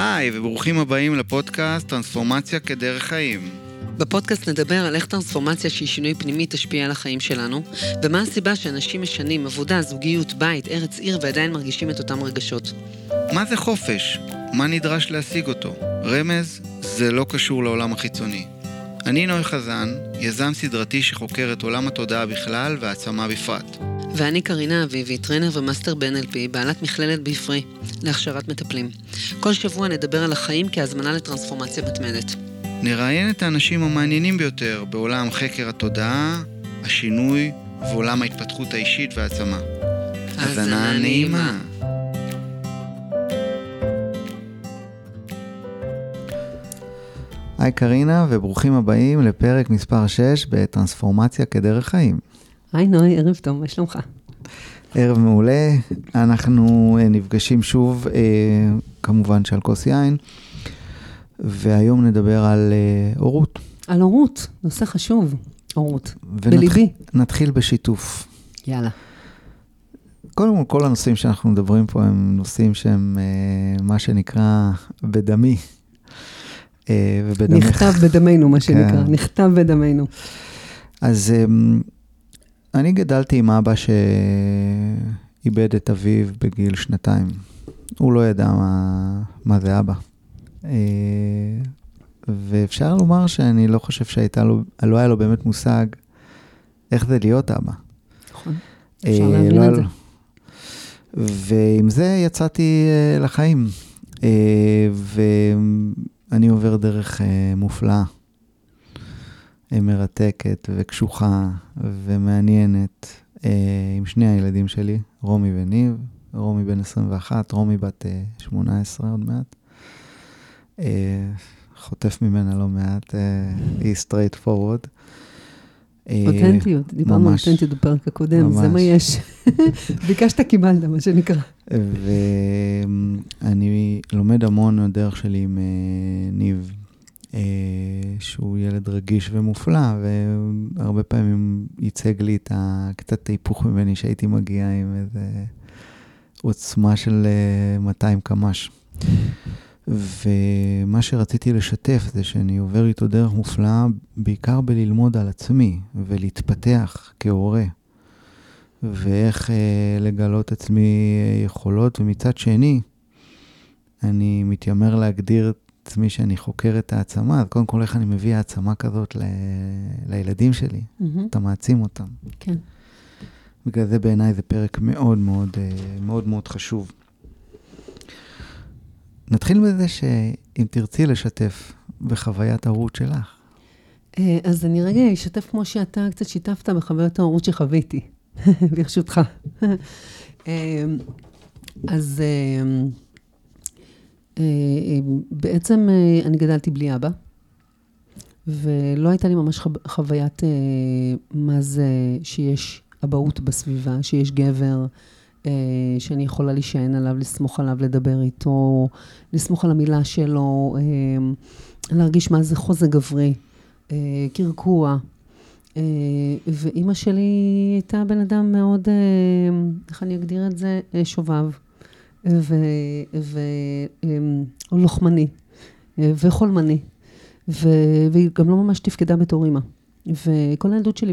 היי, וברוכים הבאים לפודקאסט טרנספורמציה כדרך חיים. בפודקאסט נדבר על איך טרנספורמציה שהיא שינוי פנימי תשפיע על החיים שלנו, ומה הסיבה שאנשים משנים עבודה, זוגיות, בית, ארץ, עיר, ועדיין מרגישים את אותם רגשות. מה זה חופש? מה נדרש להשיג אותו? רמז, זה לא קשור לעולם החיצוני. אני נוי חזן, יזם סדרתי שחוקר את עולם התודעה בכלל והעצמה בפרט. ואני קארינה אביבי, טרנר ומאסטר ב-NLP, בעלת מכללת ביפרי, להכשרת מטפלים. כל שבוע נדבר על החיים כהזמנה לטרנספורמציה מתמדת. נראיין את האנשים המעניינים ביותר בעולם חקר התודעה, השינוי ועולם ההתפתחות האישית והעצמה. האזנה נעימה. היי קארינה, וברוכים הבאים לפרק מספר 6 בטרנספורמציה כדרך חיים. היי נוי, ערב טוב, מה שלומך? ערב מעולה, אנחנו נפגשים שוב, כמובן שעל כוס יין, והיום נדבר על הורות. על הורות, נושא חשוב, הורות, בליבי. נתחיל בשיתוף. יאללה. קודם כל, כל הנושאים שאנחנו מדברים פה הם נושאים שהם מה שנקרא בדמי. נכתב בדמנו, מה שנקרא, נכתב בדמנו. אז אני גדלתי עם אבא שאיבד את אביו בגיל 2. הוא לא ידע מה זה אבא. ואפשר לומר שאני לא חושב שלא היה לו באמת מושג איך זה להיות אבא. נכון, אפשר להבין את זה. ועם זה יצאתי לחיים. אני עובר דרך מופלאה, מרתקת וקשוחה ומעניינת עם שני הילדים שלי, רומי וניב, רומי בן 21, רומי בת 18 עוד מעט. חוטף ממנה לא מעט, היא סטרייט פורוורד. אותנטיות, דיברנו על אותנטיות בפרק הקודם, זה מה יש. ביקשת קיבלת, מה שנקרא. ואני לומד המון הדרך שלי עם ניב, שהוא ילד רגיש ומופלא, והרבה פעמים ייצג לי את קצת ההיפוך ממני שהייתי מגיע עם איזו עוצמה של 200 קמ"ש. ומה שרציתי לשתף זה שאני עובר איתו דרך מופלאה, בעיקר בללמוד על עצמי ולהתפתח כהורה, ואיך לגלות עצמי יכולות, ומצד שני, אני מתיימר להגדיר את עצמי שאני חוקר את העצמה, אז קודם כל איך אני מביא העצמה כזאת לילדים שלי, אתה מעצים אותם. כן. בגלל זה בעיניי זה פרק מאוד מאוד מאוד מאוד חשוב. נתחיל בזה שאם תרצי לשתף בחוויית ההורות שלך. אז אני רגע אשתף כמו שאתה קצת שיתפת בחוויית ההורות שחוויתי, ברשותך. אז בעצם אני גדלתי בלי אבא, ולא הייתה לי ממש חוויית מה זה שיש אבהות בסביבה, שיש גבר, שאני יכולה להישען עליו, לסמוך עליו, לדבר איתו, לסמוך על המילה שלו, להרגיש מה זה חוזק גברי, קרקוע. ואימא שלי הייתה בן אדם מאוד, איך אני אגדיר את זה? שובב, ולוחמני, וחולמני, והיא גם לא ממש תפקדה בתור אימא. וכל הילדות שלי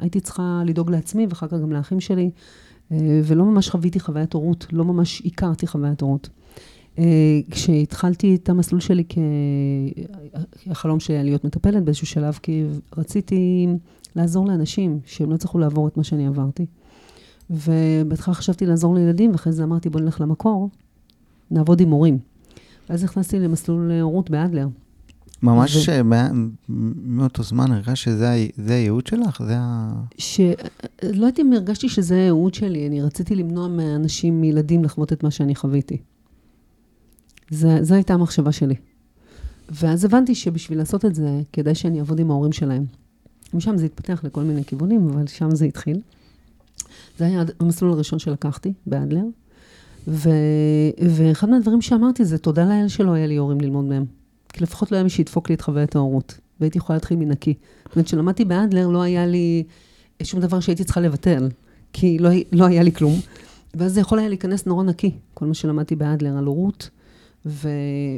הייתי צריכה לדאוג לעצמי, ואחר כך גם לאחים שלי, ולא ממש חוויתי חוויית הורות, לא ממש הכרתי חוויית הורות. כשהתחלתי את המסלול שלי החלום שלי היה להיות מטפלת באיזשהו שלב, כי רציתי לעזור לאנשים שהם לא צריכו לעבור את מה שאני עברתי. ובהתחלה חשבתי לעזור לילדים, ואחרי זה אמרתי בוא נלך למקור, נעבוד עם הורים. ואז הכנסתי למסלול הורות באדלר. ממש מאותו זמן הרגשתי שזה הייעוד שלך? לא הייתי מרגשתי שזה הייעוד שלי, אני רציתי למנוע מאנשים, מילדים, לחוות את מה שאני חוויתי. זו הייתה המחשבה שלי. ואז הבנתי שבשביל לעשות את זה, כדאי שאני אעבוד עם ההורים שלהם. משם זה התפתח לכל מיני כיוונים, אבל שם זה התחיל. זה היה המסלול הראשון שלקחתי, באדלר. ואחד מהדברים שאמרתי זה, תודה לאל שלא היה לי הורים ללמוד מהם. כי לפחות לא היה מי שידפוק לי את חוויית ההורות, והייתי יכולה להתחיל מנקי. זאת אומרת, כשלמדתי באדלר, לא היה לי שום דבר שהייתי צריכה לבטל, כי לא היה לי כלום. ואז זה יכול היה להיכנס נורא נקי, כל מה שלמדתי באדלר על הורות,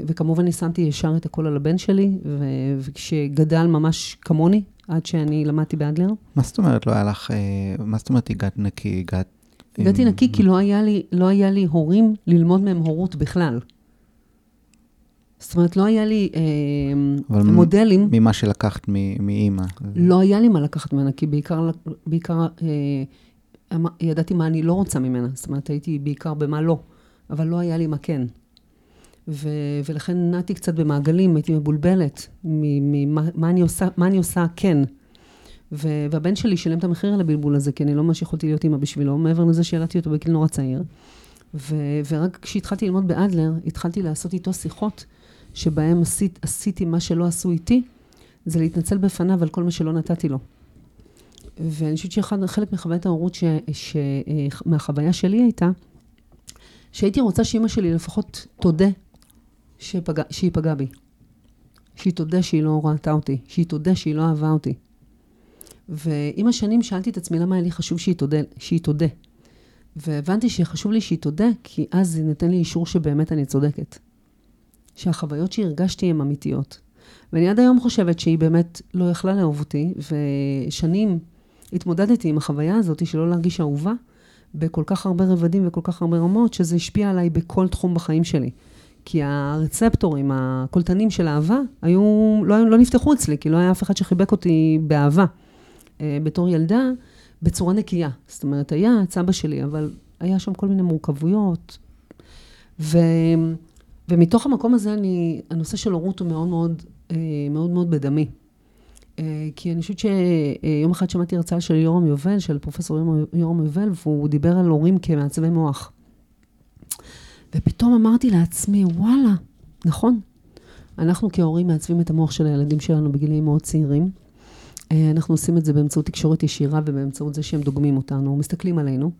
וכמובן אני שמתי ישר את הכל על הבן שלי, וכשגדל ממש כמוני, עד שאני למדתי באדלר. מה זאת אומרת לא היה לך, מה זאת אומרת הגעת נקי? הגעתי נקי כי לא היה לי הורים ללמוד מהם הורות בכלל. זאת אומרת, לא היה לי מודלים. ממה שלקחת מאמא. לא היה לי מה לקחת ממנה, כי בעיקר ידעתי מה אני לא רוצה ממנה. זאת אומרת, הייתי בעיקר במה לא, אבל לא היה לי מה כן. ולכן נעתי קצת במעגלים, הייתי מבולבלת ממה אני עושה כן. והבן שלי שילם את המחיר על הבלבול הזה, כי אני לא ממש יכולתי להיות אמא בשבילו, מעבר לזה שילדתי אותו בגיל נורא צעיר. ורק כשהתחלתי ללמוד באדלר, התחלתי לעשות איתו שיחות, שבהם עשיתי מה שלא עשו איתי, זה להתנצל בפניו על כל מה שלא נתתי לו. ואני חושבת שחלק מחוויית ההורות מהחוויה שלי הייתה, שהייתי רוצה שאמא שלי לפחות תודה שהיא פגעה בי. שהיא תודה שהיא לא ראתה אותי, שהיא תודה שהיא לא אהבה אותי. ועם השנים שאלתי את עצמי למה היה לי חשוב שהיא תודה. והבנתי שחשוב לי שהיא תודה, כי אז זה נתן לי אישור שבאמת אני צודקת. שהחוויות שהרגשתי הן אמיתיות. ואני עד היום חושבת שהיא באמת לא יכלה לאהוב אותי, ושנים התמודדתי עם החוויה הזאת שלא להרגיש אהובה, בכל כך הרבה רבדים וכל כך הרבה רמות, שזה השפיע עליי בכל תחום בחיים שלי. כי הרצפטורים, הקולטנים של אהבה, לא נפתחו אצלי, כי לא היה אף אחד שחיבק אותי באהבה. בתור ילדה, בצורה נקייה. זאת אומרת, היה הצבא שלי, אבל היה שם כל מיני מורכבויות. ומתוך המקום הזה, הנושא של הורות הוא מאוד מאוד, מאוד, מאוד בדמי. כי אני חושבת שיום אחד שמעתי הרצאה של יורם יובל, של פרופסור יורם יובל, והוא דיבר על הורים כמעצבי מוח. ופתאום אמרתי לעצמי, וואלה, נכון. אנחנו כהורים מעצבים את המוח של הילדים שלנו בגילים מאוד צעירים. אנחנו עושים את זה באמצעות תקשורת ישירה, ובאמצעות זה שהם דוגמים אותנו, מסתכלים עלינו,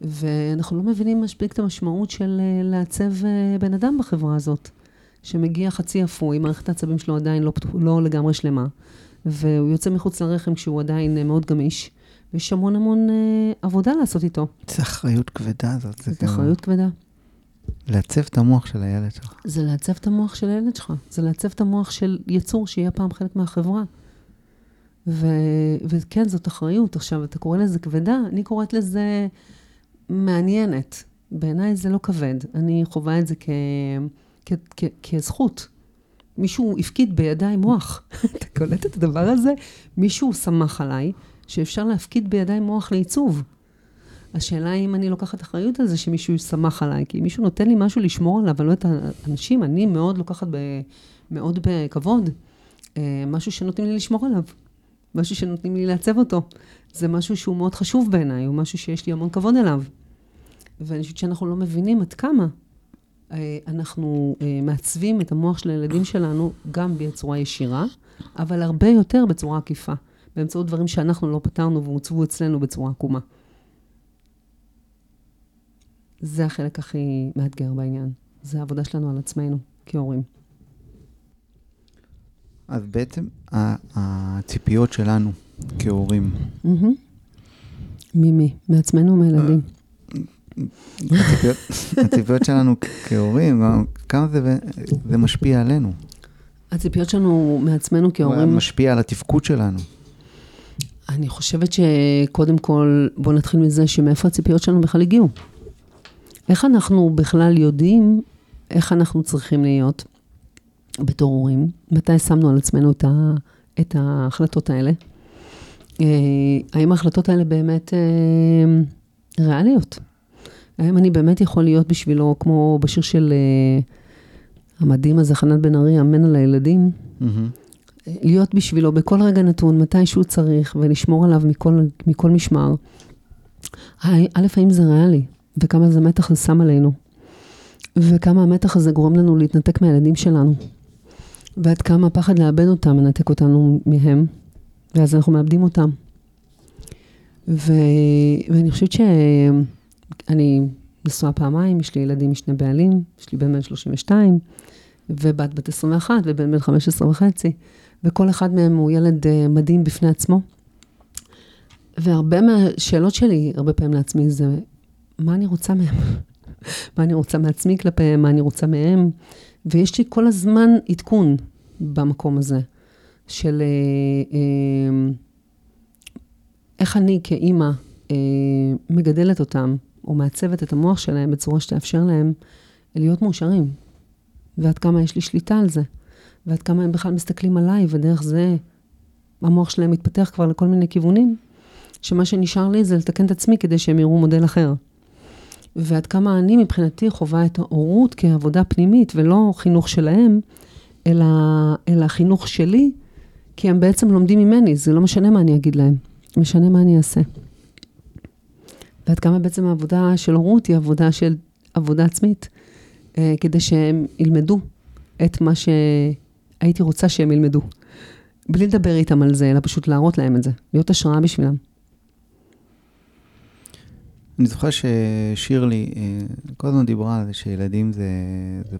ואנחנו לא מבינים מספיק את המשמעות של לעצב בן אדם בחברה הזאת, שמגיע חצי אפוי, מערכת העצבים שלו עדיין לא לגמרי שלמה, והוא יוצא מחוץ לרחם כשהוא עדיין מאוד גמיש, ויש המון המון עבודה לעשות איתו. זה אחריות כבדה זאת. זה אחריות כבדה. לעצב את המוח של הילד שלך. זה לעצב את המוח של הילד שלך. זה לעצב את המוח של יצור שיהיה פעם חלק מהחברה. וכן, זאת אחריות. עכשיו, אתה קורא לזה כבדה, אני קוראת לזה מעניינת. בעיניי זה לא כבד. אני חווה את זה כזכות. מישהו הפקיד בידיי מוח. אתה קולט את הדבר הזה? מישהו שמח עליי שאפשר להפקיד בידיי מוח לעיצוב. השאלה היא אם אני לוקחת אחריות על זה שמישהו שמח עליי, כי מישהו נותן לי משהו לשמור עליו, אבל לא את האנשים. אני מאוד לוקחת מאוד בכבוד משהו שנותנים לי לשמור עליו. משהו שנותנים לי לעצב אותו. זה משהו שהוא מאוד חשוב בעיניי, הוא משהו שיש לי המון כבוד אליו. ואני חושבת שאנחנו לא מבינים עד כמה אנחנו מעצבים את המוח של הילדים שלנו, גם בצורה ישירה, אבל הרבה יותר בצורה עקיפה, באמצעות דברים שאנחנו לא פתרנו והוצבו אצלנו בצורה עקומה. זה החלק הכי מאתגר בעניין. זה העבודה שלנו על עצמנו, כהורים. אז בעצם הציפיות שלנו כהורים. ממי? מעצמנו מהילדים? הציפיות שלנו כהורים, כמה זה משפיע עלינו? הציפיות שלנו מעצמנו כהורים... משפיע על התפקוד שלנו. אני חושבת שקודם כל, בואו נתחיל מזה שמאיפה הציפיות שלנו בכלל הגיעו. איך אנחנו בכלל יודעים, איך אנחנו צריכים להיות... בתור הורים, מתי שמנו על עצמנו את ההחלטות האלה? האם ההחלטות האלה באמת ריאליות? האם אני באמת יכול להיות בשבילו, כמו בשיר של המדהים הזה, חנן בן ארי, אמן על הילדים, להיות בשבילו בכל רגע נתון, מתי שהוא צריך, ולשמור עליו מכל משמר. א', האם זה ריאלי? וכמה זה מתח זה שם עלינו? וכמה המתח הזה גורם לנו להתנתק מהילדים שלנו. ועד כמה הפחד לאבד אותם, מנתק אותנו מהם, ואז אנחנו מאבדים אותם. ואני חושבת שאני נשואה פעמיים, יש לי ילדים משני בעלים, יש לי בן 32, ובת 21, ובן 15 וחצי, וכל אחד מהם הוא ילד מדהים בפני עצמו. והרבה מהשאלות שלי, הרבה פעמים לעצמי, זה מה אני רוצה מהם? מה אני רוצה מעצמי כלפיהם, מה אני רוצה מהם, ויש לי כל הזמן עדכון במקום הזה, של איך אני כאימא מגדלת אותם, או מעצבת את המוח שלהם בצורה שתאפשר להם להיות מאושרים, ועד כמה יש לי שליטה על זה, ועד כמה הם בכלל מסתכלים עליי, ודרך זה המוח שלהם מתפתח כבר לכל מיני כיוונים, שמה שנשאר לי זה לתקן את עצמי כדי שהם יראו מודל אחר. ועד כמה אני מבחינתי חובה את ההורות כעבודה פנימית, ולא חינוך שלהם, אלא חינוך שלי, כי הם בעצם לומדים ממני, זה לא משנה מה אני אגיד להם, משנה מה אני אעשה. ועד כמה בעצם העבודה של הורות היא עבודה עצמית, כדי שהם ילמדו את מה שהייתי רוצה שהם ילמדו. בלי לדבר איתם על זה, אלא פשוט להראות להם את זה, להיות השראה בשבילם. אני זוכר ששירלי כל הזמן דיברה על זה שילדים זה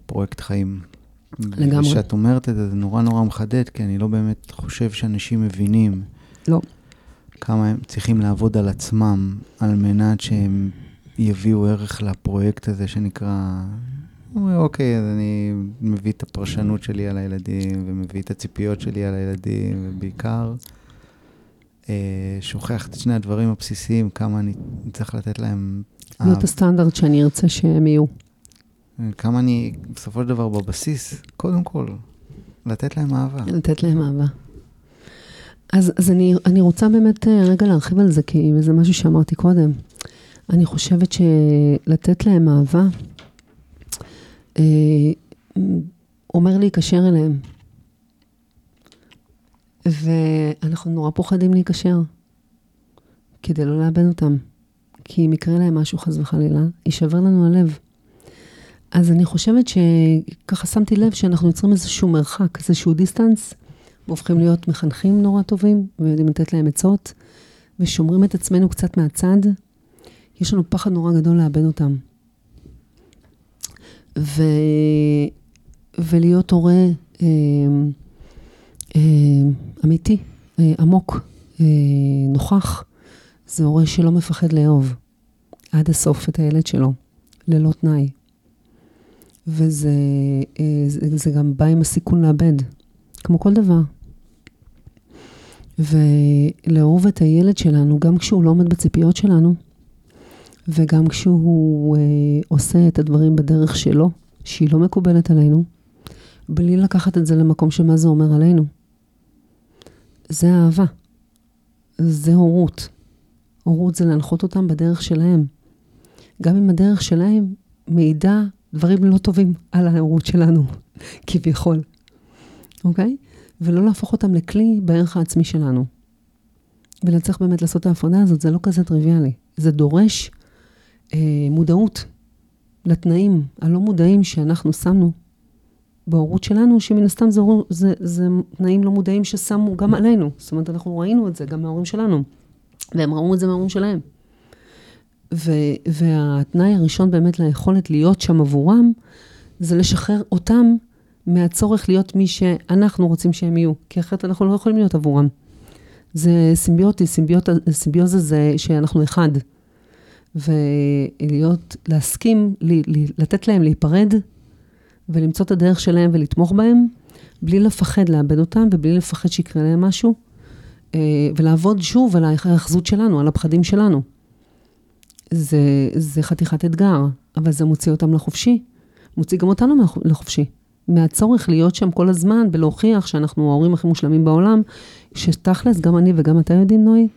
פרויקט חיים. לגמרי. כשאת אומרת את זה, זה נורא נורא מחדד, כי אני לא באמת חושב שאנשים מבינים. לא. כמה הם צריכים לעבוד על עצמם, על מנת שהם יביאו ערך לפרויקט הזה שנקרא... אוקיי, אז אני מביא את הפרשנות שלי על הילדים, ומביא את הציפיות שלי על הילדים, ובעיקר שוכח את שני הדברים הבסיסיים, כמה אני צריך לתת להם... להיות הסטנדרט שאני ארצה שהם יהיו. כמה אני, בסופו של דבר, בבסיס, קודם כל, לתת להם אהבה. לתת להם אהבה. אז אני רוצה באמת רגע להרחיב על זה, כי זה משהו שאמרתי קודם. אני חושבת שלתת להם אהבה... אומר להיקשר אליהם, ואנחנו נורא פוחדים להיקשר כדי לא לאבד אותם, כי אם יקרה להם משהו חס וחלילה יישבר לנו הלב. אז אני חושבת שככה שמתי לב שאנחנו יוצרים איזשהו מרחק, איזשהו דיסטנס, והופכים להיות מחנכים נורא טובים ויודעים לתת להם עצות, ושומרים את עצמנו קצת מהצד. יש לנו פחד נורא גדול לאבד אותם, ולהיות הורה אמיתי, עמוק, נוכח, זה הורה שלא מפחד לאהוב עד הסוף את הילד שלו, ללא תנאי. וזה זה גם בא עם הסיכון לאבד, כמו כל דבר. ולאהוב את הילד שלנו, גם כשהוא לא עומד בציפיות שלנו, וגם כשהוא עושה את הדברים בדרך שלו, שהיא לא מקובלת עלינו, בלי לקחת את זה למקום שמה זה אומר עלינו. זה אהבה. זה הורות. הורות זה להנחות אותם בדרך שלהם. גם אם הדרך שלהם מעידה דברים לא טובים על ההורות שלנו, כביכול. אוקיי? ולא להפוך אותם לכלי בערך העצמי שלנו. ולצריך באמת לעשות את ההפרדה הזאת, זה לא כזה טריוויאלי. זה דורש... מודעות לתנאים הלא מודעים שאנחנו שמנו בהורות שלנו, שמן הסתם זה תנאים לא מודעים ששמו גם עלינו. זאת אומרת, אנחנו ראינו את זה גם מההורים שלנו, והם ראו את זה מההורים שלהם. והתנאי הראשון באמת ליכולת להיות שם עבורם, זה לשחרר אותם מהצורך להיות מי שאנחנו רוצים שהם יהיו, כי אחרת אנחנו לא יכולים להיות עבורם. זה סימביוטי, סימביוזה זה שאנחנו אחד. ולהיות, להסכים, לתת להם להיפרד, ולמצוא את הדרך שלהם ולתמוך בהם, בלי לפחד לאבד אותם, ובלי לפחד שיקרה להם משהו, ולעבוד שוב על ההחזות שלנו, על הפחדים שלנו. זה חתיכת אתגר, אבל זה מוציא אותם לחופשי. מוציא גם אותנו לחופשי. מהצורך להיות שם כל הזמן, ולהוכיח שאנחנו ההורים הכי מושלמים בעולם, שתכלס, גם אני וגם אתה יודעים, נוי,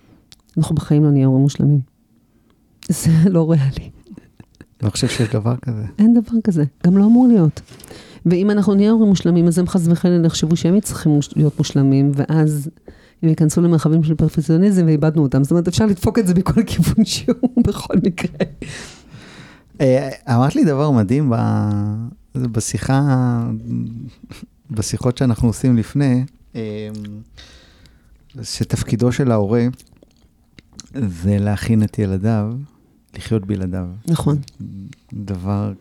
אנחנו בחיים לא נהיה הורים מושלמים. זה לא ריאלי. לא חושב שיש דבר כזה. אין דבר כזה. גם לא אמור להיות. ואם אנחנו נהיה הורים מושלמים, אז הם חס וחלילה יחשבו שהם צריכים להיות מושלמים, ואז הם ייכנסו למרחבים של פרפקציוניזם ואיבדנו אותם. זאת אומרת, אפשר לדפוק את זה בכל כיוון שהוא, בכל מקרה. אמרת לי דבר מדהים בשיחות שאנחנו עושים לפני, שתפקידו של ההורה... זה להכין את ילדיו, לחיות בילדיו. נכון. דבר...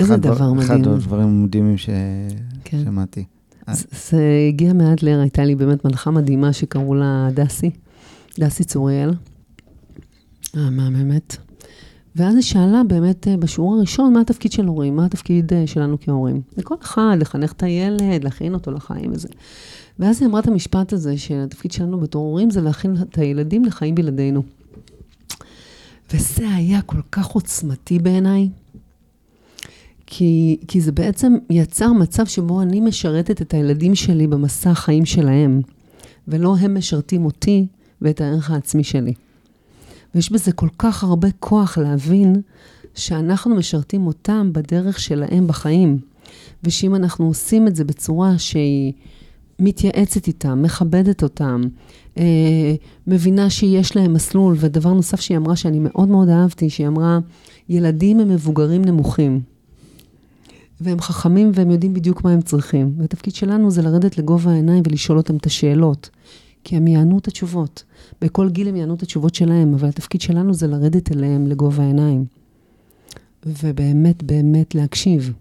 איזה דבר מדהים. אחד הדברים מדהימים ששמעתי. זה הגיע מאדלר, הייתה לי באמת מלכה מדהימה שקראו לה דסי צוריאל. מהממת. ואז היא שאלה באמת בשיעור הראשון, מה התפקיד של הורים? מה התפקיד שלנו כהורים? לכל אחד, לחנך את הילד, להכין אותו לחיים וזה. ואז היא אמרה את המשפט הזה, שהתפקיד שלנו בתור הורים זה להכין את הילדים לחיים בלעדינו. וזה היה כל כך עוצמתי בעיניי, כי זה בעצם יצר מצב שבו אני משרתת את הילדים שלי במסע החיים שלהם, ולא הם משרתים אותי ואת הערך העצמי שלי. ויש בזה כל כך הרבה כוח להבין שאנחנו משרתים אותם בדרך שלהם בחיים, ושאם אנחנו עושים את זה בצורה שהיא מתייעצת איתם, מכבדת אותם, מבינה שיש להם מסלול, ודבר נוסף שהיא אמרה שאני מאוד מאוד אהבתי, שהיא אמרה, ילדים הם מבוגרים נמוכים, והם חכמים והם יודעים בדיוק מה הם צריכים, והתפקיד שלנו זה לרדת לגובה העיניים ולשאול אותם את השאלות, כי הם יענו את התשובות. בכל גיל הם יענו את התשובות שלהם, אבל התפקיד שלנו זה לרדת אליהם לגובה העיניים. ובאמת, באמת להקשיב.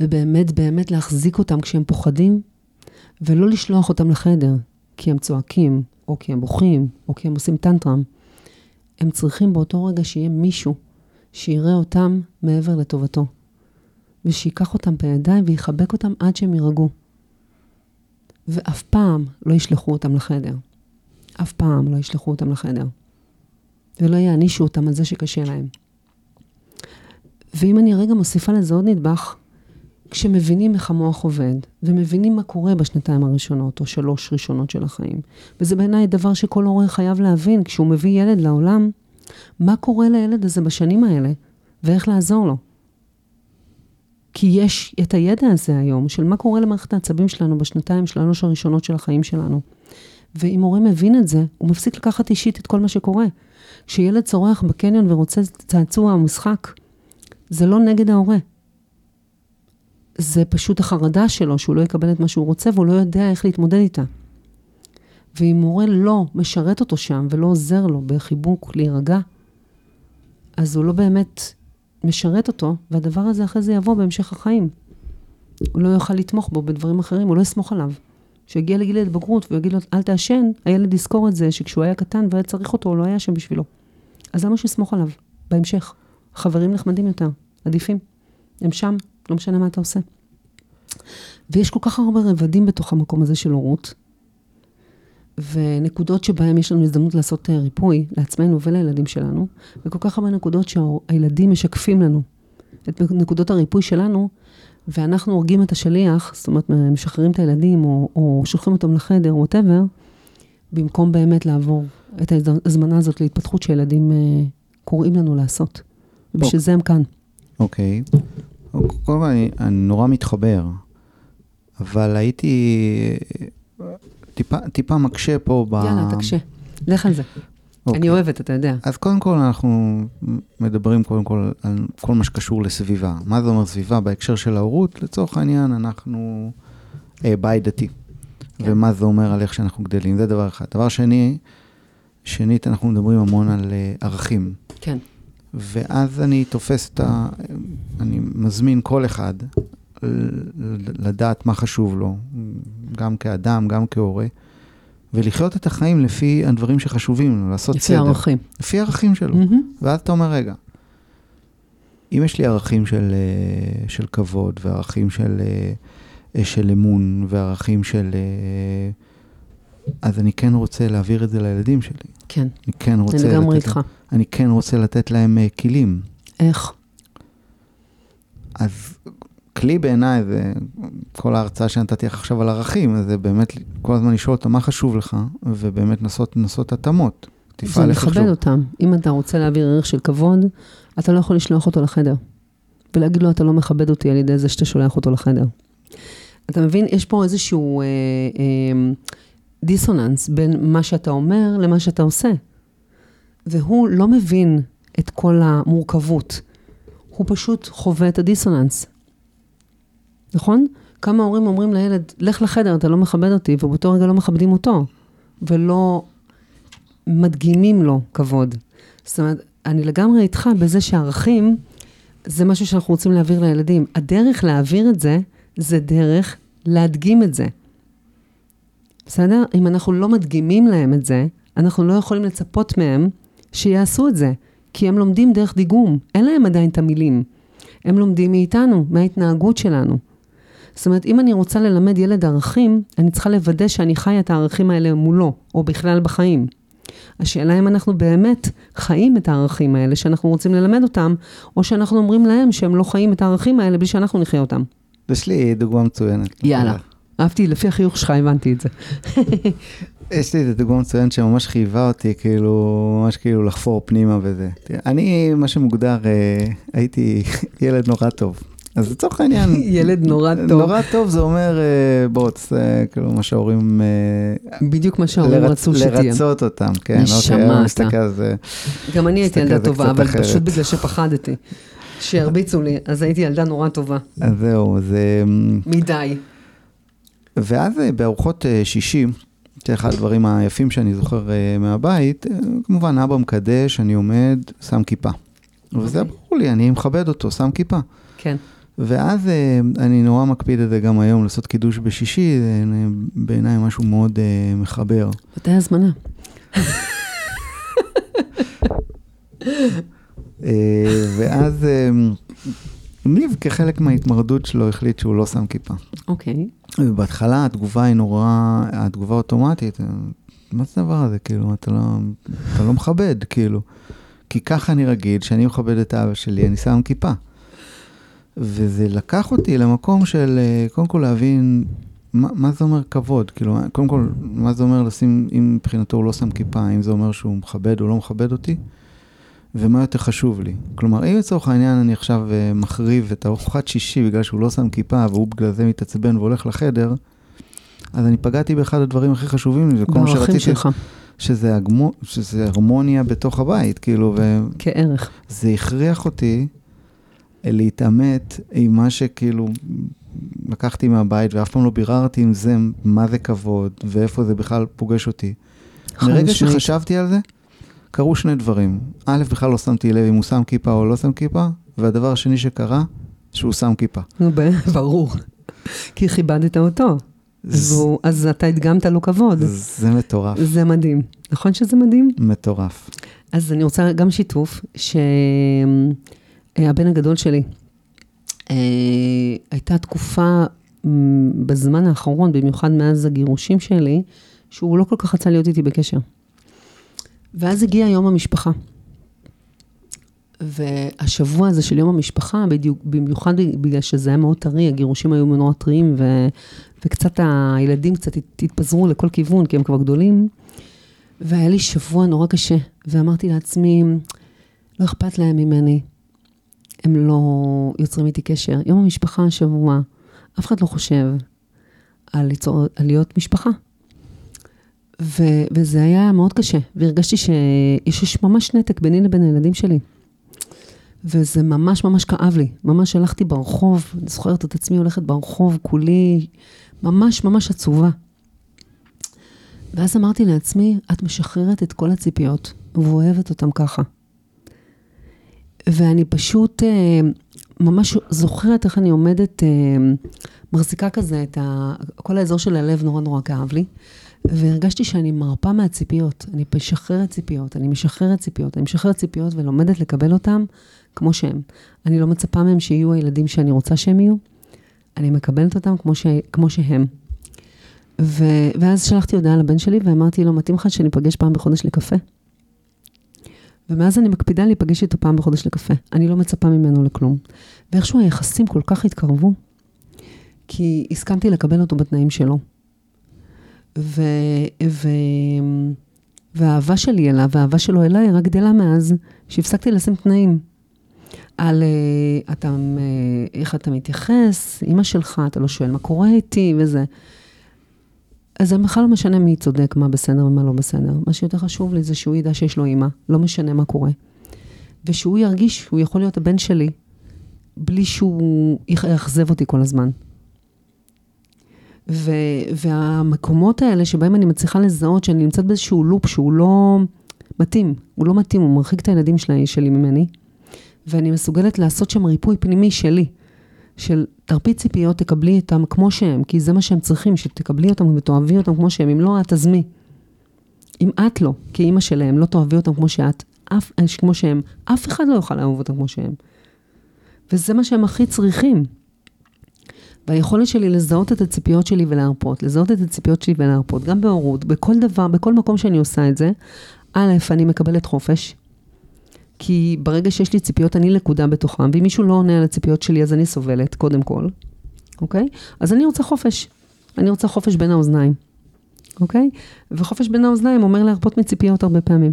ובאמת, באמת להחזיק אותם כשהם פוחדים, ולא לשלוח אותם לחדר, כי הם צועקים, או כי הם בוכים, או כי הם עושים טנטרם. הם צריכים באותו רגע שיהיה מישהו שיראה אותם מעבר לטובתו. ושיקח אותם בידיים ויחבק אותם עד שהם יירגעו. ואף פעם לא ישלחו אותם לחדר. אף פעם לא ישלחו אותם לחדר. ולא יענישו אותם על זה שקשה להם. ואם אני רגע מוסיפה לזה עוד נדבך, כשמבינים איך המוח עובד, ומבינים מה קורה בשנתיים הראשונות, או 3 ראשונות של החיים, וזה בעיניי דבר שכל הורה חייב להבין, כשהוא מביא ילד לעולם, מה קורה לילד הזה בשנים האלה, ואיך לעזור לו. כי יש את הידע הזה היום, של מה קורה למערכת העצבים שלנו בשנתיים, 3 הראשונות של החיים שלנו. ואם הורה מבין את זה, הוא מפסיק לקחת אישית את כל מה שקורה. כשילד צורח בקניון ורוצה צעצוע משחק, זה לא נגד ההורה. זה פשוט החרדה שלו, שהוא לא יקבל את מה שהוא רוצה, והוא לא יודע איך להתמודד איתה. ואם הורה לא משרת אותו שם, ולא עוזר לו בחיבוק להירגע, אז הוא לא באמת משרת אותו, והדבר הזה אחרי זה יבוא בהמשך החיים. הוא לא יוכל לתמוך בו בדברים אחרים, הוא לא יסמוך עליו. כשהגיע לגיל ההתבגרות ויגיד לו, אל תעשן, הילד יזכור את זה, שכשהוא היה קטן והיה צריך אותו, הוא לא היה שם בשבילו. אז למה שיסמוך עליו? בהמשך. חברים נחמדים יותר, עדיפים. הם שם, לא משנה מה אתה עושה. ויש כל כך הרבה רבדים בתוך המקום הזה של הורות, ונקודות שבהם יש לנו הזדמנות לעשות ריפוי לעצמנו ולילדים שלנו, וכל כך הרבה נקודות שהילדים משקפים לנו, את נקודות הריפוי שלנו, ואנחנו הורגים את השליח, זאת אומרת, משחררים את הילדים, או שולחים אותם לחדר, או whatever, במקום באמת לעבור את הזמנה הזאת להתפתחות שילדים קוראים לנו לעשות. ובשביל זה הם כאן. אוקיי. כל מה, אני נורא מתחבר, אבל הייתי טיפה מקשה פה יאללה, תקשה. לך על זה. אני אוהבת, אתה יודע. אז קודם כל אנחנו מדברים קודם כל על כל מה שקשור לסביבה. מה זה אומר סביבה בהקשר של ההורות? לצורך העניין אנחנו בית דתי. ומה זה אומר על איך שאנחנו גדלים? זה דבר אחד. דבר שנית אנחנו מדברים המון על ערכים. כן. ואז אני תופס אני מזמין כל אחד לדעת מה חשוב לו, גם כאדם, גם כהורה, ולחיות את החיים לפי הדברים שחשובים לו, לעשות סדר. לפי הערכים. לפי הערכים שלו. Mm-hmm. ואז אתה אומר, רגע, אם יש לי ערכים של כבוד, וערכים של אמון, וערכים של אז אני כן רוצה להעביר את זה לילדים שלי. כן. אני כן רוצה אני כן רוצה לתת להם כלים. איך? אז כלי בעיניי, זה כל ההרצאה שנתתי עכשיו על ערכים, אז זה באמת כל הזמן לשאול אותם מה חשוב לך, ובאמת נסות התאמות. זה מכבד אותם. אם אתה רוצה להעביר ערך של כבוד, אתה לא יכול לשלוח אותו לחדר. ולהגיד לו, אתה לא מכבד אותי על ידי זה שאתה שולח אותו לחדר. אתה מבין, יש פה איזשהו דיסוננס בין מה שאתה אומר למה שאתה עושה. והוא לא מבין את כל המורכבות. הוא פשוט חווה את הדיסוננס. נכון? כמה הורים אומרים לילד, לך לחדר, אתה לא מכבד אותי, ובאותו רגע לא מכבדים אותו, ולא מדגימים לו כבוד. זאת אומרת, אני לגמרי איתך בזה שהערכים, זה משהו שאנחנו רוצים להעביר לילדים. הדרך להעביר את זה, זה דרך להדגים את זה. בסדר? אם אנחנו לא מדגימים להם את זה, אנחנו לא יכולים לצפות מהם שיעשו את זה, כי הם לומדים דרך דיגום, אין להם עדיין את המילים. הם לומדים מאיתנו, מההתנהגות שלנו. זאת אומרת, אם אני רוצה ללמד ילד ערכים, אני צריכה לוודא שאני חיה את הערכים האלה מולו, או בכלל בחיים. השאלה אם אנחנו באמת חיים את הערכים האלה שאנחנו רוצים ללמד אותם, או שאנחנו אומרים להם שהם לא חיים את הערכים האלה בלי שאנחנו נחיה אותם. יש לי דוגמה מצוינת. יאללה, אהבתי, לפי החיוך שלך הבנתי את זה. יש לי דוגמה מצוינת שממש חייבה אותי, כאילו, ממש כאילו לחפור פנימה וזה. אני, מה שמוגדר, הייתי ילד נורא טוב. אז לצורך העניין... ילד נורא טוב. נורא טוב זה אומר בוץ, כאילו מה שההורים... בדיוק מה שההורים רצו שתהיה. לרצות אותם, כן. נשמע אתה. גם אני הייתי ילדה טובה, אבל פשוט בגלל שפחדתי. שהרביצו לי, אז הייתי ילדה נורא טובה. אז זהו, זה... מדי. ואז בארוחות שישי, אחד הדברים היפים שאני זוכר מהבית, כמובן אבא מקדש, אני עומד, שם כיפה. וזה ברור לי, אני מכבד אותו, שם כיפה. כן. ואז אני נורא מקפיד את זה גם היום, לעשות קידוש בשישי, זה בעיניי משהו מאוד מחבר. מתי הזמנה? ואז ניב כחלק מההתמרדות שלו החליט שהוא לא שם כיפה. אוקיי. ובהתחלה התגובה היא נורא, התגובה האוטומטית, מה זה דבר הזה? כאילו, אתה לא מכבד, כאילו. כי ככה אני רגיל, שאני מכבד את האבא שלי, אני שם כיפה. וזה לקח אותי למקום של, קודם כל להבין, מה זה אומר כבוד? כאילו, קודם כל, מה זה אומר לשים, אם מבחינתו הוא לא שם כיפה, אם זה אומר שהוא מכבד או לא מכבד אותי, ומה יותר חשוב לי? כלומר, אם לצורך העניין אני עכשיו מחריב את הארוחת שישי, בגלל שהוא לא שם כיפה, והוא בגלל זה מתעצבן והולך לחדר, אז אני פגעתי באחד הדברים הכי חשובים, וכל מה שרציתי... שזה הרמוניה בתוך הבית, כאילו, כערך. זה הכריח אותי, להתאמת עם מה שכאילו לקחתי מהבית ואף פעם לא ביררתי עם זה מה זה כבוד ואיפה זה בכלל פוגש אותי. מרגע שחשבתי על זה, קרו שני דברים. א', בכלל לא שמתי לב אם הוא שם כיפה או לא שם כיפה, והדבר השני שקרה, שהוא שם כיפה. ברור. כי כיבדת אותו. אז אתה התגמת לו כבוד. זה מטורף. זה מדהים. נכון שזה מדהים? מטורף. אז אני רוצה גם שיתוף הבן הגדול שלי, הייתה תקופה בזמן האחרון, במיוחד מאז הגירושים שלי, שהוא לא כל כך רצה להיות איתי בקשר. ואז הגיע יום המשפחה. והשבוע הזה של יום המשפחה, במיוחד בגלל שזה היה מאוד טרי, הגירושים היו מאוד טריים, וקצת הילדים קצת התפזרו לכל כיוון, כי הם כבר גדולים. והיה לי שבוע נורא קשה, ואמרתי לעצמי, לא אכפת להם ממני. הם לא יוצרים איתי קשר. יום המשפחה השבוע, אף אחד לא חושב על להיות משפחה. וזה היה מאוד קשה, והרגשתי שיש ממש נתק ביני לבין הילדים שלי. וזה ממש ממש כאב לי. ממש הלכתי ברחוב, אני זוכרת את עצמי הולכת ברחוב, כולי ממש ממש עצובה. ואז אמרתי לעצמי, את משחררת את כל הציפיות, ואוהבת אותם ככה. ואני פשוט ממש זוכרת איך אני עומדת, מרסיקה כזה את כל האזור של הלב נורא נורא כאב לי, והרגשתי שאני מרפה מהציפיות, אני משחררת ציפיות, אני משחררת ציפיות ולומדת לקבל אותם כמו שהם. אני לא מצפה מהם שיהיו הילדים שאני רוצה שהם יהיו, אני מקבלת אותם כמו שהם. ואז שלחתי הודעה לבן שלי ואמרתי לו, מתאים לך שניפגש פעם בחודש לקפה? ומאז אני מקפידה להיפגש איתו פעם בחודש לקפה. אני לא מצפה ממנו לכלום. ואיכשהו היחסים כל כך התקרבו, כי הסכמתי לקבל אותו בתנאים שלו. והאהבה שלי אליו, והאהבה שלו אליי, רק גדלה מאז שהפסקתי לשים תנאים. על איך אתה מתייחס, אמא שלך, אתה לא שואל מה קורה איתי וזה. אז זה בכלל לא משנה מי צודק, מה בסדר ומה לא בסדר. מה שיותר חשוב לי זה שהוא ידע שיש לו אמא, לא משנה מה קורה. ושהוא ירגיש שהוא יכול להיות הבן שלי, בלי שהוא יאכזב אותי כל הזמן. והמקומות האלה שבהם אני מצליחה לזהות, שאני נמצאת באיזשהו לופ שהוא לא מתאים, הוא מרחיק את הילדים שלי ממני, ואני מסוגלת לעשות שם ריפוי פנימי שלי, של תרפי ציפיות, תקבלי אותם כמו שהם, כי זה מה שהם צריכים, שתקבלי אותם ותאהבי אותם כמו שהם, אם לא את תזמי. אם את לא, כאימא שלהם, לא תאהבי אותם כמו שאת, כמו שהם. אף אחד לא יוכל לאהוב אותם כמו שהם. וזה מה שהם הכי צריכים. והיכולת שלי לזהות את הציפיות שלי ולהרפות, גם בהורות, בכל דבר, בכל מקום שאני עושה את זה, א', אני מקבלת חופש, כי ברגע שיש לי ציפיות, אני לקודה בתוכם, ואם מישהו לא עונה על הציפיות שלי, אז אני סובלת, קודם כל. אוקיי? אז אני רוצה חופש. אני רוצה חופש בין האוזניים. אוקיי? וחופש בין האוזניים אומר להרפות מציפיות הרבה פעמים.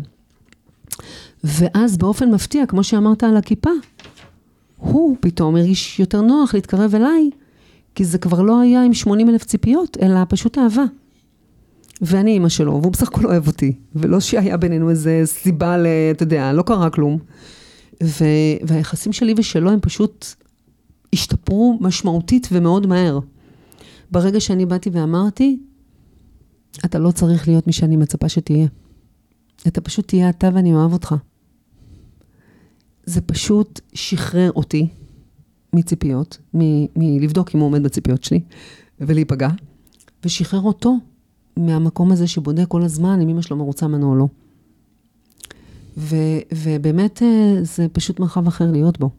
ואז באופן מפתיע, כמו שאמרת על הכיפה, הוא פתאום הרגיש יותר נוח להתקרב אליי, כי זה כבר לא היה עם 80,000 ציפיות, אלא פשוט אהבה. ואני אמא שלו, והוא בסך הכל אוהב אותי, ולא שהיה בינינו איזה סיבה, אתה יודע, לא קרה כלום. והיחסים שלי ושלו הם פשוט השתפרו משמעותית ומאוד מהר. ברגע שאני באתי ואמרתי, אתה לא צריך להיות מי שאני מצפה שתהיה. אתה פשוט תהיה אתה ואני אוהב אותך. זה פשוט שחרר אותי מציפיות, מלבדוק אם הוא עומד בציפיות שלי, ולהיפגע, ושחרר אותו מהמקום הזה שבודק כל הזמן, אם אמא שלו מרוצה ממנו או לא. ובאמת זה פשוט מרחב אחר להיות בו.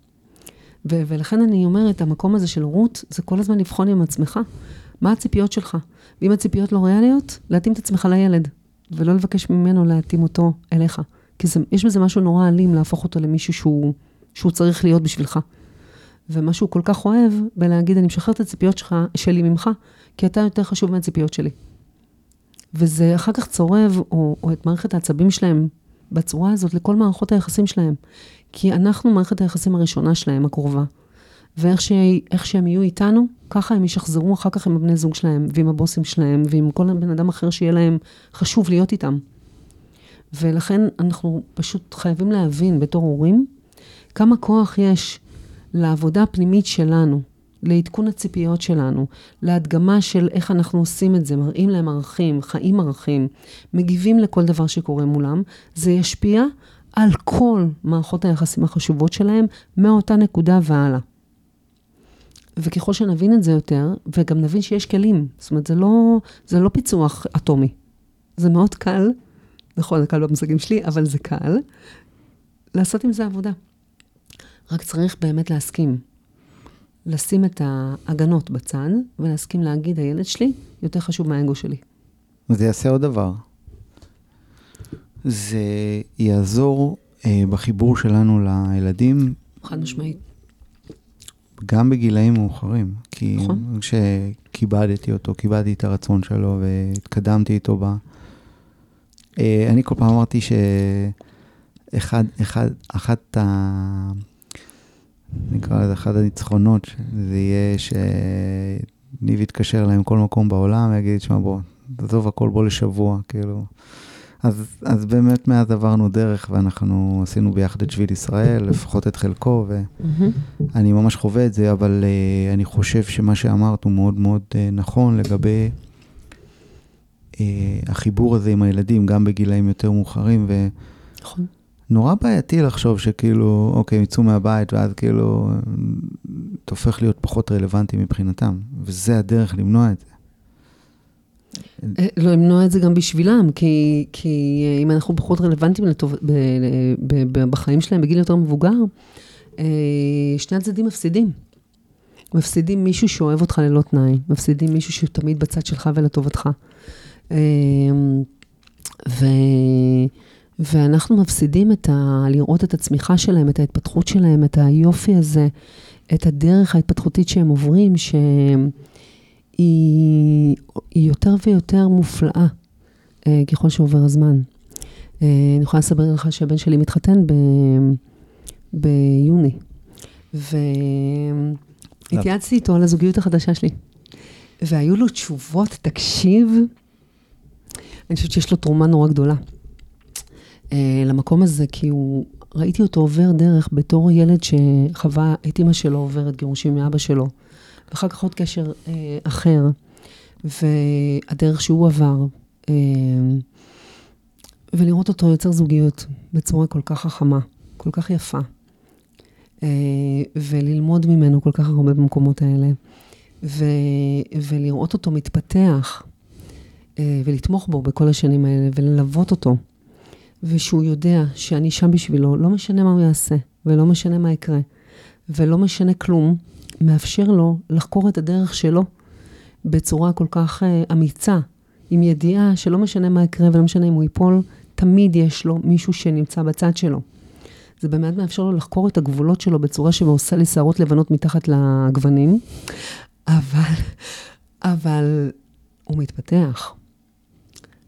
ולכן אני אומרת, המקום הזה של רות, זה כל הזמן לבחון עם עצמך, מה הציפיות שלך? ואם הציפיות לא ריאליות, להתאים את עצמך לילד, ולא לבקש ממנו להתאים אותו אליך. כי יש בזה משהו נורא אלים להפוך אותו למישהו שהוא צריך להיות בשבילך. ומשהו כל כך אוהב בלהגיד, אני משחרר את הציפיות שלי ממך, כי אתה יותר חשוב מהציפיות שלי. וזה אחר כך צורב, או את מערכת העצבים שלהם, בצורה הזאת, לכל מערכות היחסים שלהם. כי אנחנו מערכת היחסים הראשונה שלהם, הקרובה. ואיך שהם יהיו איתנו, ככה הם ישחזרו אחר כך עם הבני זוג שלהם, ועם הבוסים שלהם, ועם כל בן אדם אחר שיהיה להם חשוב להיות איתם. ולכן אנחנו פשוט חייבים להבין בתור הורים, כמה כוח יש לעבודה הפנימית שלנו, לעדכון הציפיות שלנו, להדגמה של איך אנחנו עושים את זה, מראים להם ערכים, חיים ערכים, מגיבים לכל דבר שקורה מולם, זה ישפיע על כל מערכות היחסים החשובות שלהם, מאותה נקודה והלאה. וככל שנבין את זה יותר, וגם נבין שיש כלים, זאת אומרת, זה לא פיצוח אטומי. זה מאוד קל, נכון, זה קל במושגים שלי, אבל זה קל, לעשות עם זה עבודה. רק צריך באמת להסכים. לשים את ההגנות בצד, ולהסכים להגיד, הילד שלי יותר חשוב מהאגו שלי. זה יעשה עוד דבר. זה יעזור בחיבור שלנו לילדים. חד משמעית. גם בגילאים מאוחרים. כי נכון. כשכיבדתי אותו, כיבדתי את הרצון שלו, והתקדמתי איתו בה. אני כל פעם אמרתי שאחת נקרא לזה אחד הניצחונות, זה יהיה שניב יתקשר להם כל מקום בעולם, ויגיד, שמה בוא, תעזוב הכל בוא לשבוע, כאילו. אז באמת מאז עברנו דרך, ואנחנו עשינו ביחד את שביל ישראל, לפחות את חלקו, ואני ממש חווה את זה, אבל אני חושב שמה שאמרת הוא מאוד מאוד נכון, לגבי החיבור הזה עם הילדים, גם בגילאים יותר מאוחרים, נכון. נורא בעייתי לחשוב שכאילו, אוקיי, יצאו מהבית, ואז כאילו, תופך להיות פחות רלוונטי מבחינתם. וזה הדרך למנוע את זה. לא, למנוע את זה גם בשבילם, כי אם אנחנו פחות רלוונטיים בחיים שלהם בגיל יותר מבוגר, שני הצדדים מפסידים. מפסידים מישהו שאוהב אותך ללא תנאי, מפסידים מישהו שתמיד בצד שלך ולטובתך. ואנחנו מפסידים לראות את הצמיחה שלהם, את ההתפתחות שלהם, את היופי הזה, את הדרך ההתפתחותית שהם עוברים, שהיא יותר ויותר מופלאה, ככל שעובר הזמן. אני יכולה לספר לך שהבן שלי מתחתן ביוני, והתייעצתי איתו על הזוגיות החדשה שלי, והיו לו תשובות, תקשיב, אני חושבת שיש לו תרומה נורא גדולה. למקום הזה, כי ראיתי אותו עובר דרך בתור ילד שחווה את אמא שלו עוברת גירושים מאבא שלו, ואחר כך עוד קשר אחר, והדרך שהוא עבר, ולראות אותו יוצר זוגיות בצורה כל כך חכמה, כל כך יפה, וללמוד ממנו כל כך הרבה במקומות האלה, ולראות אותו מתפתח, ולתמוך בו בכל השנים האלה, וללוות אותו, ושהוא יודע שאני שם בשבילו, לא משנה מה הוא יעשה, ולא משנה מה יקרה, ולא משנה כלום, מאפשר לו לחקור את הדרך שלו בצורה כל כך אמיצה, עם ידיעה שלא משנה מה יקרה, ולא משנה אם הוא ייפול, תמיד יש לו מישהו שנמצא בצד שלו. זה באמת מאפשר לו לחקור את הגבולות שלו בצורה שעושה לי שערות לבנות מתחת לגוונים, אבל הוא מתפתח,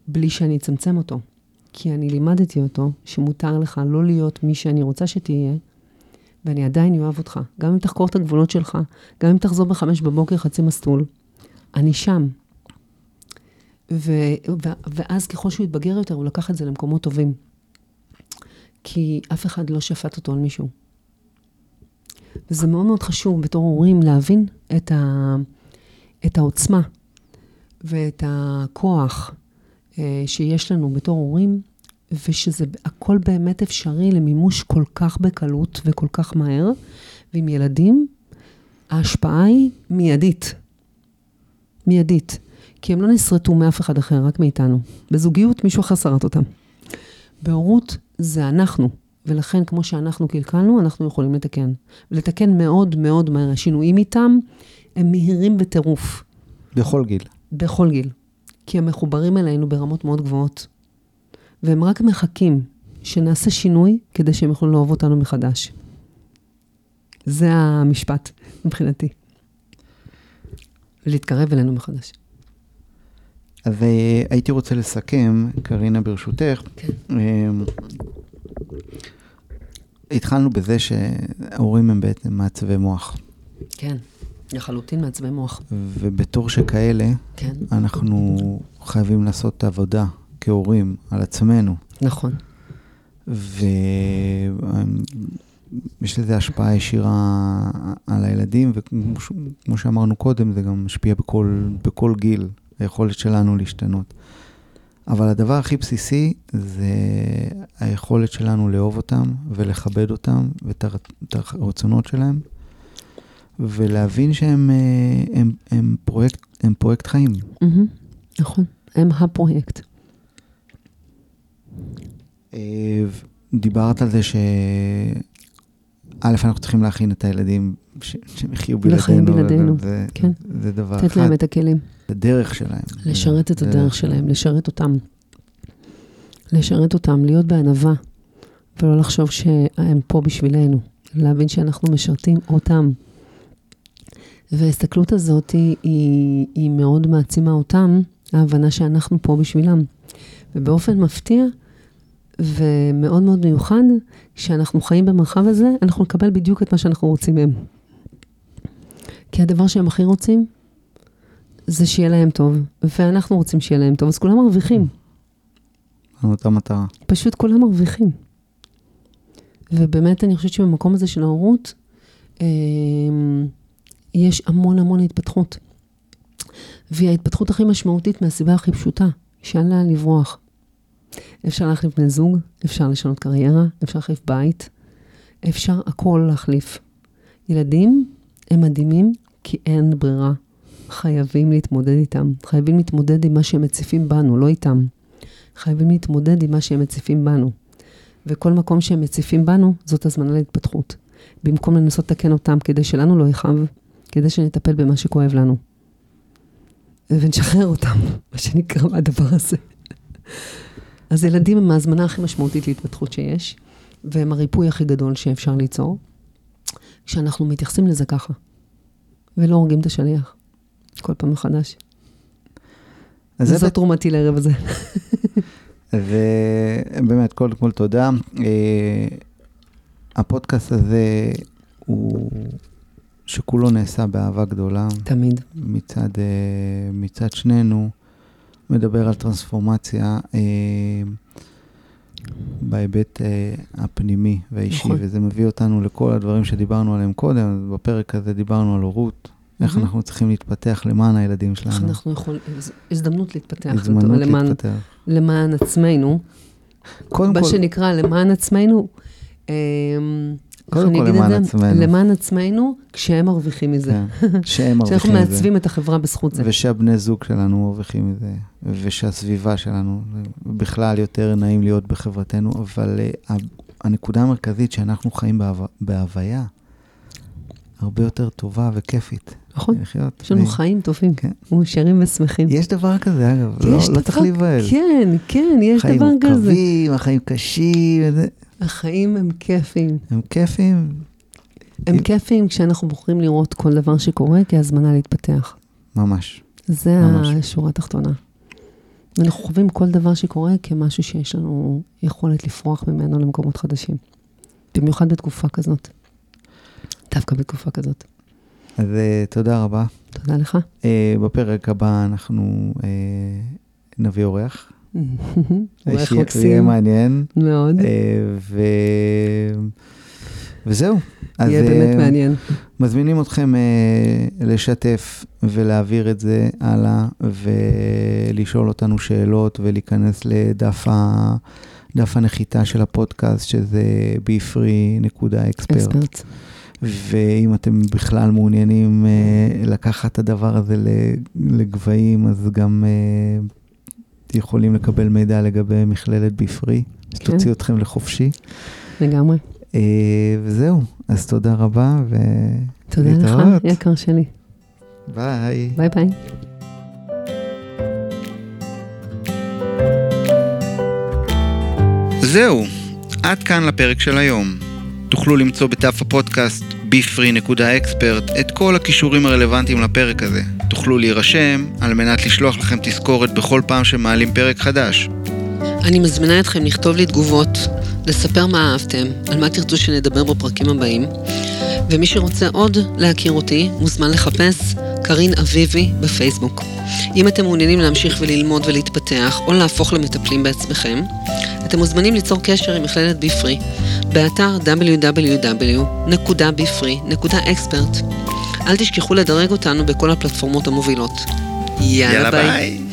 בלי שאני אצמצם אותו. כי אני לימדתי אותו שמותר לך לא להיות מי שאני רוצה שתהיה, ואני עדיין אוהב אותך. גם אם תחקור את הגבולות שלך, גם אם תחזור ב5:00 חצי מסלול, אני שם. ואז ככל שהוא יתבגר יותר, הוא לקח את זה למקומות טובים. כי אף אחד לא שפט אותו על מישהו. וזה מאוד מאוד חשוב בתור הורים להבין את העוצמה ואת הכוח שיש לנו בתור הורים, ושזה הכל באמת אפשרי למימוש כל כך בקלות וכל כך מהר, ועם ילדים ההשפעה היא מיידית. מיידית. כי הם לא נסרטו מאף אחד אחר, רק מאיתנו. בזוגיות מישהו אחר שרט אותם. בהורות זה אנחנו, ולכן כמו שאנחנו קלקלנו, אנחנו יכולים לתקן. ולתקן מאוד מאוד מהר. השינויים איתם הם מהירים בטירוף. בכל גיל. בכל גיל. כי הם מחוברים אלינו ברמות מאוד גבוהות. והם רק מחכים שנעשה שינוי כדי שהם יכולים לאהוב אותנו מחדש. זה המשפט מבחינתי. להתקרב אלינו מחדש. אז הייתי רוצה לסכם, קארינה ברשותך. כן. התחלנו בזה שההורים הם בעצם מעצבי מוח. כן. לחלוטין מעצבי מוח. ובתור שכאלה, כן. אנחנו חייבים לעשות את העבודה כהורים על עצמנו. נכון. ויש לזה השפעה ישירה על הילדים, וכמו שאמרנו קודם, זה גם משפיע בכל גיל, היכולת שלנו להשתנות. אבל הדבר הכי בסיסי זה היכולת שלנו לאהוב אותם ולכבד אותם ואת הרצונות שלהם. ולהבין שהם הם פרויקט חיים. נכון, הם הפרויקט. דיברת על זה שאנחנו צריכים להכין את הילדים שמחיו בלעדינו. זה דבר אחד. לתת להם את הכלים. הדרך שלהם. לשרת את הדרך שלהם, לשרת אותם. לשרת אותם, להיות בענווה, ולא לחשוב שהם פה בשבילנו. להבין שאנחנו משרתים אותם. וההסתכלות הזאת היא מאוד מעצימה אותם, ההבנה שאנחנו פה בשבילם. ובאופן מפתיע ומאוד מאוד מיוחד, כשאנחנו חיים במרחב הזה, אנחנו נקבל בדיוק את מה שאנחנו רוצים מהם. כי הדבר שהם הכי רוצים, זה שיהיה להם טוב. ואנחנו רוצים שיהיה להם טוב, אז כולם מרוויחים. אותה מטרה. פשוט כולם מרוויחים. ובאמת אני חושבת שבמקום הזה של ההורות, יש המון המון התפתחות. והיא ההתפתחות הכי משמעותית מהסיבה הכי פשוטה, שאין לה לברוח. אפשר להחליף בני זוג, אפשר לשנות קריירה, אפשר להחליף בית, אפשר הכל להחליף. ילדים הם מדהימים כי אין ברירה. חייבים להתמודד איתם. חייבים להתמודד עם מה שהם מציפים בנו, לא איתם. חייבים להתמודד עם מה שהם מציפים בנו. וכל מקום שהם מציפים בנו, זאת הזמנה להתפתחות. במקום לנסות לתקן אותם כדי שלנו לא יחב, כדי שנטפל במה שכואב לנו. ונשחרר אותם, מה שנקרא מהדבר הזה. אז ילדים הם ההזמנה הכי משמעותית להתפתחות שיש, והם הריפוי הכי גדול שאפשר ליצור, כשאנחנו מתייחסים לזה ככה, ולא הורגים את השליח, כל פעם מחדש. וזו תרומתי לערב הזה. ובאמת, כל כמול תודה. הפודקאסט הזה הוא... שכולו נעשה באהבה גדולה. תמיד. מצד שנינו, מדבר על טרנספורמציה בהיבט הפנימי והאישי, נכון. וזה מביא אותנו לכל הדברים שדיברנו עליהם קודם, בפרק הזה דיברנו על הורות, איך אנחנו צריכים להתפתח למען הילדים שלנו. איך אנחנו יכולים, הזדמנות להתפתח. הזדמנות להתפתח. למען עצמנו. קודם כל. מה שנקרא, למען עצמנו, קודם כל למען עצמנו. למען עצמנו, כשהם מרוויחים מזה. כשהם מרוויחים מזה. כשאנחנו מעצבים את החברה בזכות זה. ושהבני זוג שלנו מרוויחים מזה. ושהסביבה שלנו, בכלל יותר נעים להיות בחברתנו, אבל הנקודה המרכזית שאנחנו חיים בהוויה, הרבה יותר טובה וכיפית. נכון, יש לנו חיים טובים, מאושרים ושמחים. יש דבר כזה, אגב, לא תחליב האל. כן, כן, יש דבר כזה. חיים מורכבים, החיים קשים, וזה... החיים הם כיפים. הם כיפים? הם כיפים כשאנחנו בוחרים לראות כל דבר שקורה, כי הזמנה להתפתח. ממש. זה השורה התחתונה. אנחנו חווים כל דבר שקורה כמשהו שיש לנו יכולת לפרוח ממנו למקומות חדשים. במיוחד בתקופה כזאת. דווקא בתקופה כזאת. אז תודה רבה. תודה לך. בפרק הבא אנחנו נביא אורח. שיהיה מעניין מאוד וזהו, יהיה באמת מעניין. מזמינים אתכם לשתף ולהעביר את זה הלאה ולשאול אותנו שאלות ולהיכנס לדף הנחיתה של הפודקאסט שזה befree.expert. ואם אתם בכלל מעוניינים לקחת את הדבר הזה לגבעים, אז גם יכולים לקבל מידע לגבי מכללת בפרי, אז תוציא אתכם לחופשי. לגמרי. וזהו, אז תודה רבה ולהתראות. תודה לך, יקר שלי. ביי. ביי ביי. זהו, עד כאן לפרק של היום. תוכלו למצוא בדף הפודקאסט befree.expert את כל הכישורים הרלוונטיים לפרק הזה. תוכלו להירשם על מנת לשלוח לכם תזכורת בכל פעם שמעלים פרק חדש. אני מזמינה אתכם לכתוב לי תגובות, לספר מה אהבתם, על מה תרצו שנדבר בפרקים הבאים, ומי שרוצה עוד להכיר אותי מוזמן לחפש קארין אביבי בפייסבוק. אם אתם מעוניינים להמשיך וללמוד ולהתפתח או להפוך למטפלים בעצמכם, אתם מוזמנים ליצור קשר עם מכללת ביפרי באתר www.befree.expert. אל תשכחו לדרג אותנו בכל הפלטפורמות המובילות. יאללה ביי.